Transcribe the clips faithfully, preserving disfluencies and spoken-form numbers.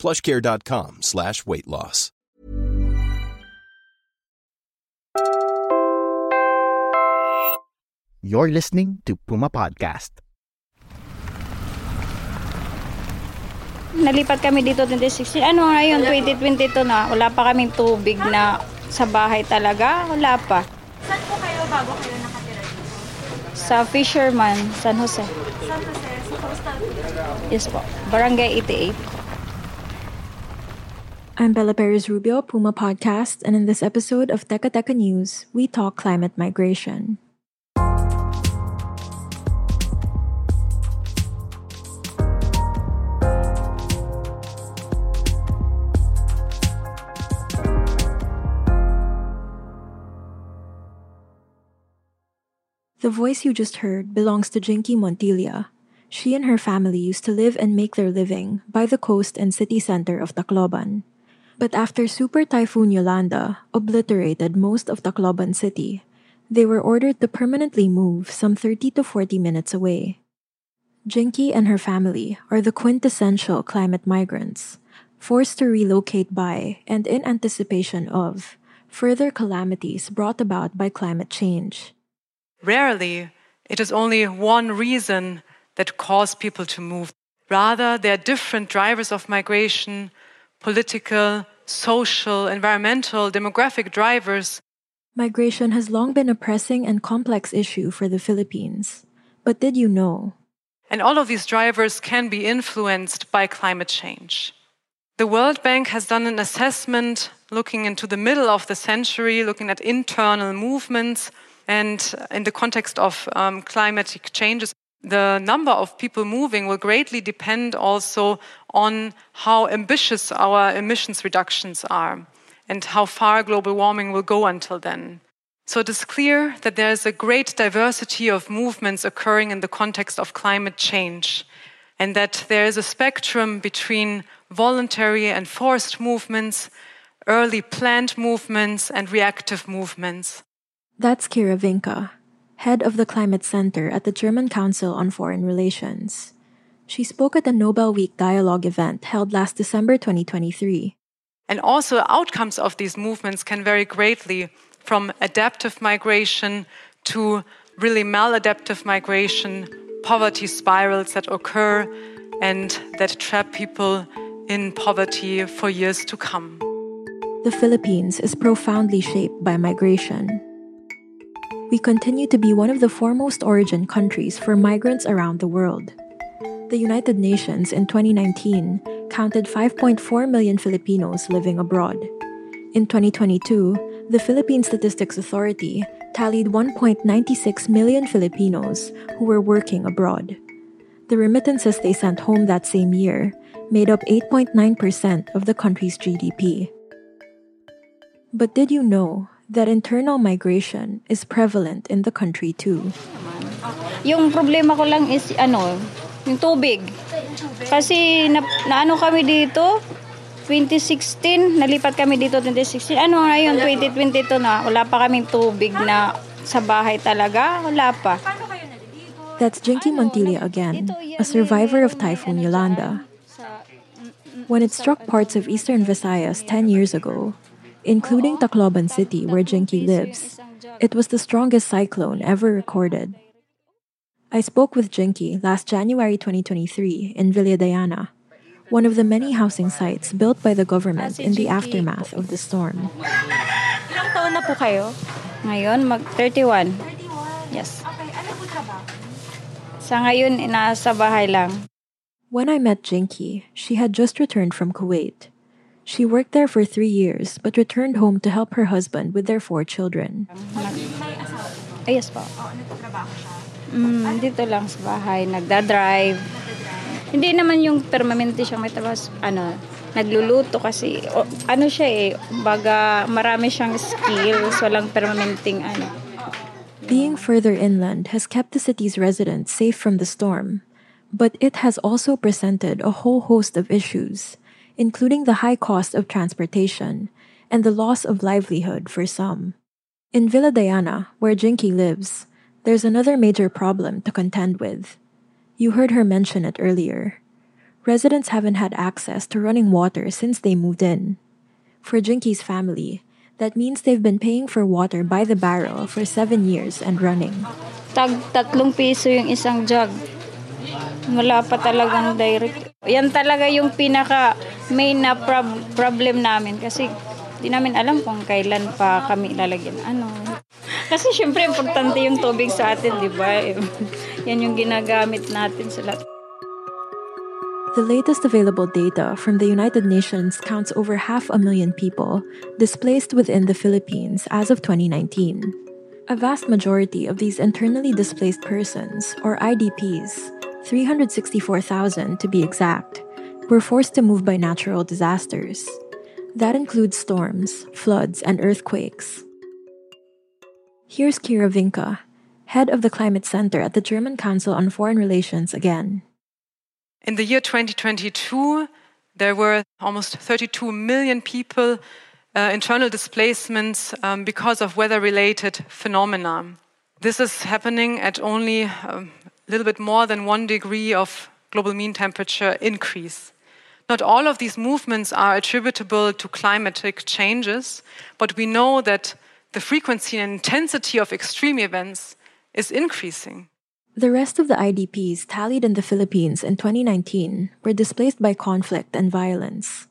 PlushCare.com slash weight loss. You're listening to Puma Podcast. Nalipat kami dito twenty sixteen. Ano ngayon, twenty twenty-two na. Wala pa kaming tubig na sa bahay talaga. Wala pa. Saan po kayo bago kayo nakatira dito? Sa Fisherman, San Jose. San Jose, sa coastal. Yes po. Barangay eighty-eight. I'm Bella Perez-Rubio, Puma Podcast, and in this episode of Teka Teka News, we talk climate migration. The voice you just heard belongs to Jinky Montilla. She and her family used to live and make their living by the coast and city center of Tacloban. But after Super Typhoon Yolanda obliterated most of Tacloban City, they were ordered to permanently move some thirty to forty minutes away. Jinky and her family are the quintessential climate migrants, forced to relocate by and in anticipation of further calamities brought about by climate change. Rarely, it is only one reason that causes people to move. Rather, there are different drivers of migration: political, social, environmental, demographic drivers. Migration has long been a pressing and complex issue for the Philippines. But did you know? And all of these drivers can be influenced by climate change. The World Bank has done an assessment looking into the middle of the century, looking at internal movements. And in the context of um, climatic changes, the number of people moving will greatly depend also on how ambitious our emissions reductions are and how far global warming will go until then. So it is clear that there is a great diversity of movements occurring in the context of climate change, and that there is a spectrum between voluntary and forced movements, early planned movements, and reactive movements. That's Kira Vinke, head of the Climate Center at the German Council on Foreign Relations. She spoke at the Nobel Week dialogue event held last December twenty twenty-three. And also outcomes of these movements can vary greatly, from adaptive migration to really maladaptive migration, poverty spirals that occur and that trap people in poverty for years to come. The Philippines is profoundly shaped by migration. We continue to be one of the foremost origin countries for migrants around the world. The United Nations in twenty nineteen counted five point four million Filipinos living abroad. In twenty twenty-two, the Philippine Statistics Authority tallied one point nine six million Filipinos who were working abroad. The remittances they sent home that same year made up eight point nine percent of the country's G D P. But did you know that internal migration is prevalent in the country too? Yung problema ko lang is ano, yung tubig. Kasi na, na ano kami dito, twenty sixteen, nalipat kami dito twenty sixteen. Ano ngayon, twenty twenty-two na, wala pa kaming tubig na sa bahay talaga, wala pa. That's Jinky Montilla again, a survivor of Typhoon Yolanda. When it struck parts of Eastern Visayas ten years ago, including Tacloban City, where Jinky lives, it was the strongest cyclone ever recorded. I spoke with Jinky last January twenty twenty-three in Villadiana, one of the many housing sites built by the government in the aftermath of the storm. Ilang taon na po kayo? Ngayon, mag thirty-one. Yes. Okay, ano po trabaho? Sa ngayon, nasa bahay lang. When I met Jinky, she had just returned from Kuwait. She worked there for three years but returned home to help her husband with their four children. Ay, yes po. Oo, nagtatrabaho siya. Mm, dito lang sa bahay, nagda-drive. Hindi naman yung permanente siyang may trabaho, ano, nagluluto kasi o, ano siya eh, baga marami siyang skills, walang permanenteng ano. Being further inland has kept the city's residents safe from the storm, but it has also presented a whole host of issues, including the high cost of transportation and the loss of livelihood for some. In Villadiana, where Jinky lives, there's another major problem to contend with. You heard her mention it earlier. Residents haven't had access to running water since they moved in. For Jinky's family, that means they've been paying for water by the barrel for seven years and running. Tag tatlong piso yung isang jug. Wala pa talagang direct. Yan talaga yung pinaka main na prob- problem namin kasi di namin alam kung kailan pa kami lalagyan. Ano? Kasi syempre importante yung tubig sa atin, di ba? Yan yung ginagamit natin sa lahat. The latest available data from the United Nations counts over half a million people displaced within the Philippines as of twenty nineteen. A vast majority of these internally displaced persons, or I D Ps, three hundred sixty-four thousand to be exact, were forced to move by natural disasters. That includes storms, floods, and earthquakes. Here's Kira Vinke, head of the Climate Center at the German Council on Foreign Relations again. In the year twenty twenty-two, there were almost thirty-two million people, uh, internal displacements um, because of weather-related phenomena. This is happening at only a little bit more than one degree of global mean temperature increase. Not all of these movements are attributable to climatic changes, but we know that the frequency and intensity of extreme events is increasing. The rest of the I D Ps tallied in the Philippines in twenty nineteen were displaced by conflict and violence.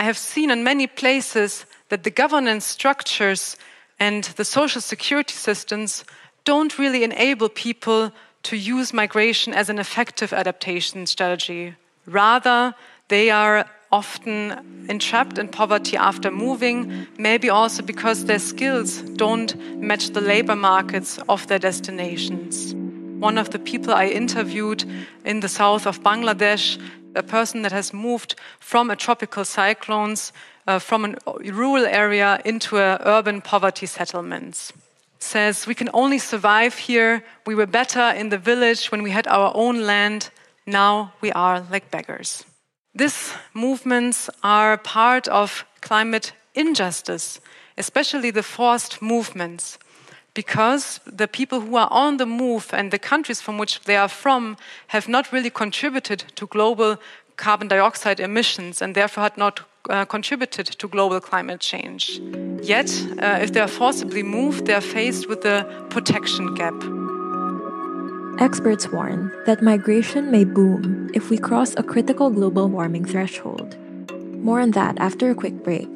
I have seen in many places that the governance structures and the social security systems don't really enable people to use migration as an effective adaptation strategy. Rather, they are often entrapped in poverty after moving, maybe also because their skills don't match the labor markets of their destinations. One of the people I interviewed in the south of Bangladesh, a person that has moved from a tropical cyclones, uh, from a rural area into a urban poverty settlements, says, "We can only survive here. We were better in the village when we had our own land. Now we are like beggars." These movements are part of climate injustice, especially the forced movements, because the people who are on the move and the countries from which they are from have not really contributed to global carbon dioxide emissions and therefore had not uh, contributed to global climate change. Yet, uh, if they are forcibly moved, they are faced with a protection gap. Experts warn that migration may boom if we cross a critical global warming threshold. More on that after a quick break.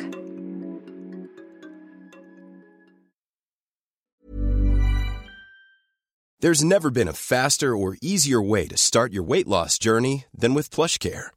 There's never been a faster or easier way to start your weight loss journey than with PlushCare.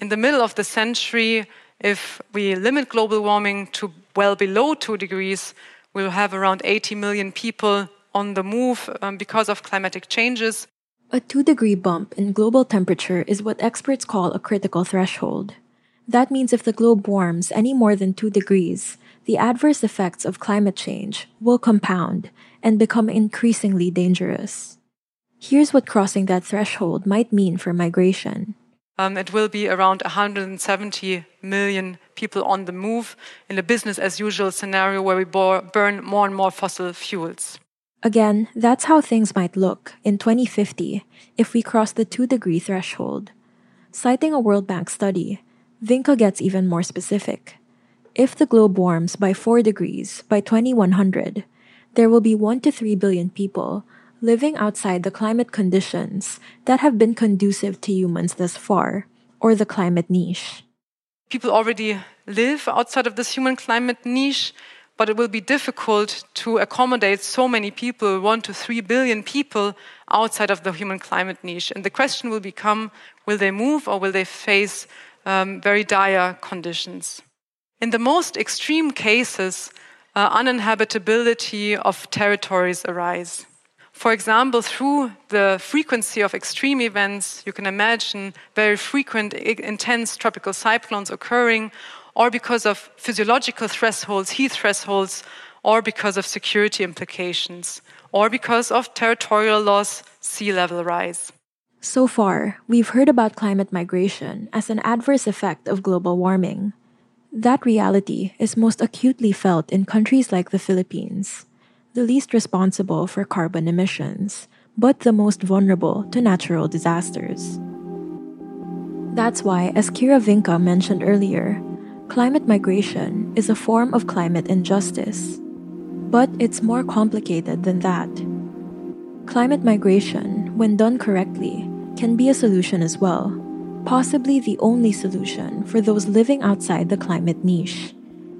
In the middle of the century, if we limit global warming to well below two degrees, we'll have around eighty million people on the move um, because of climatic changes. A two-degree bump in global temperature is what experts call a critical threshold. That means if the globe warms any more than two degrees, the adverse effects of climate change will compound and become increasingly dangerous. Here's what crossing that threshold might mean for migration. Um, it will be around one hundred seventy million people on the move in a business-as-usual scenario where we bore, burn more and more fossil fuels. Again, that's how things might look in twenty fifty if we cross the two-degree threshold. Citing a World Bank study, Vinke gets even more specific. If the globe warms by four degrees by twenty-one hundred, there will be one to three billion people living outside the climate conditions that have been conducive to humans thus far, or the climate niche. People already live outside of this human climate niche, but it will be difficult to accommodate so many people, one to three billion people, outside of the human climate niche. And the question will become, will they move or will they face um, very dire conditions? In the most extreme cases, uh, uninhabitability of territories arise. For example, through the frequency of extreme events, you can imagine very frequent, intense tropical cyclones occurring, or because of physiological thresholds, heat thresholds, or because of security implications, or because of territorial loss, sea level rise. So far, we've heard about climate migration as an adverse effect of global warming. That reality is most acutely felt in countries like the Philippines, the least responsible for carbon emissions, but the most vulnerable to natural disasters. That's why, as Kira Vinke mentioned earlier, climate migration is a form of climate injustice. But it's more complicated than that. Climate migration, when done correctly, can be a solution as well, possibly the only solution for those living outside the climate niche.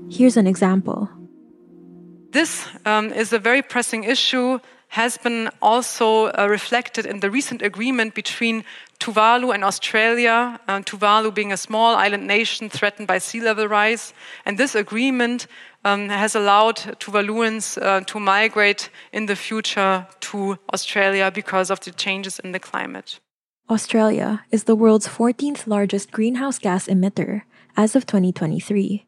Here's an example. This um, is a very pressing issue, has been also uh, reflected in the recent agreement between Tuvalu and Australia, uh, Tuvalu being a small island nation threatened by sea level rise. And this agreement um, has allowed Tuvaluans uh, to migrate in the future to Australia because of the changes in the climate. Australia is the world's fourteenth largest greenhouse gas emitter as of twenty twenty-three.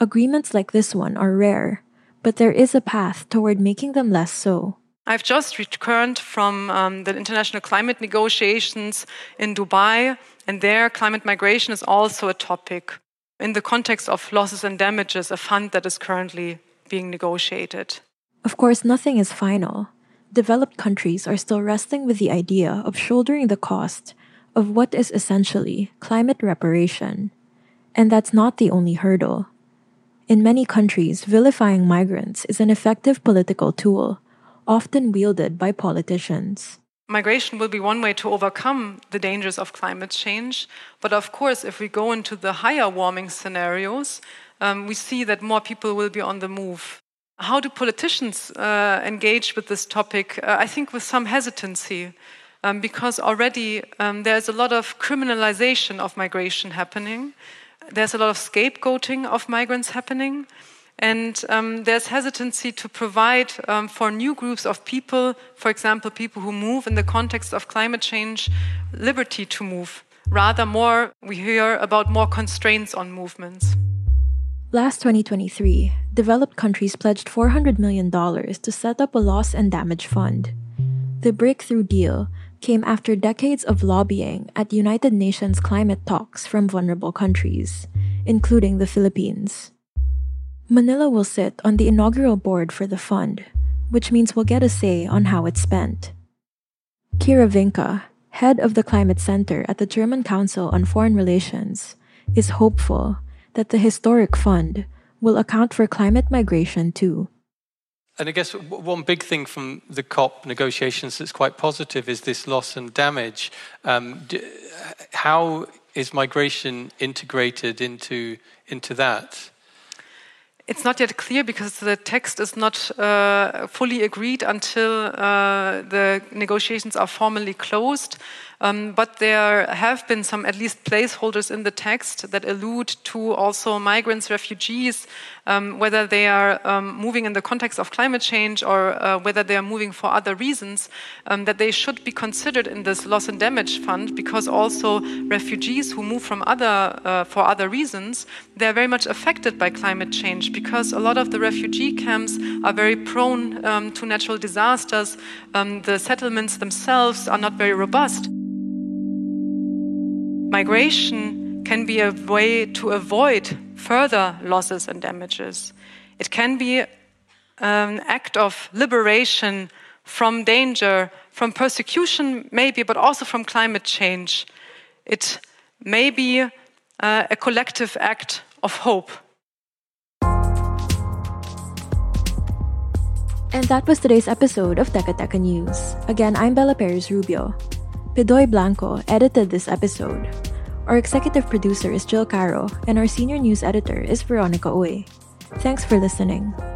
Agreements like this one are rare, but there is a path toward making them less so. I've just returned from um, the international climate negotiations in Dubai, and there climate migration is also a topic in the context of losses and damages, a fund that is currently being negotiated. Of course, nothing is final. Developed countries are still wrestling with the idea of shouldering the cost of what is essentially climate reparation. And that's not the only hurdle. In many countries, vilifying migrants is an effective political tool, often wielded by politicians. Migration will be one way to overcome the dangers of climate change. But of course, if we go into the higher warming scenarios, um, we see that more people will be on the move. How do politicians uh, engage with this topic? Uh, I think with some hesitancy, um, because already um, there's a lot of criminalization of migration happening. There's a lot of scapegoating of migrants happening, and um, there's hesitancy to provide um, for new groups of people, for example, people who move in the context of climate change, liberty to move. Rather more, we hear about more constraints on movements. Last twenty twenty-three, developed countries pledged four hundred million dollars to set up a loss and damage fund. The breakthrough deal came after decades of lobbying at United Nations climate talks from vulnerable countries, including the Philippines. Manila will sit on the inaugural board for the fund, which means we'll get a say on how it's spent. Kira Vinke, head of the Climate Center at the German Council on Foreign Relations, is hopeful that the historic fund will account for climate migration too. And I guess one big thing from the COP negotiations that's quite positive is this loss and damage. Um, d- how is migration integrated into into that? It's not yet clear because the text is not uh, fully agreed until uh, the negotiations are formally closed. Um, but there have been some, at least, placeholders in the text that allude to also migrants, refugees, um, whether they are um, moving in the context of climate change or uh, whether they are moving for other reasons, um, that they should be considered in this loss and damage fund, because also refugees who move from other uh, for other reasons, they're very much affected by climate change, because a lot of the refugee camps are very prone um, to natural disasters. Um, the settlements themselves are not very robust. migration can be a way to avoid further losses and damages. It can be an act of liberation from danger, from persecution maybe, but also from climate change. It may be uh, a collective act of hope. And that was today's episode of Teka Teka News. Again, I'm Bella Perez-Rubio. Fidoy Blanco edited this episode. Our executive producer is Jill Caro, and our senior news editor is Veronica Owe. Thanks for listening.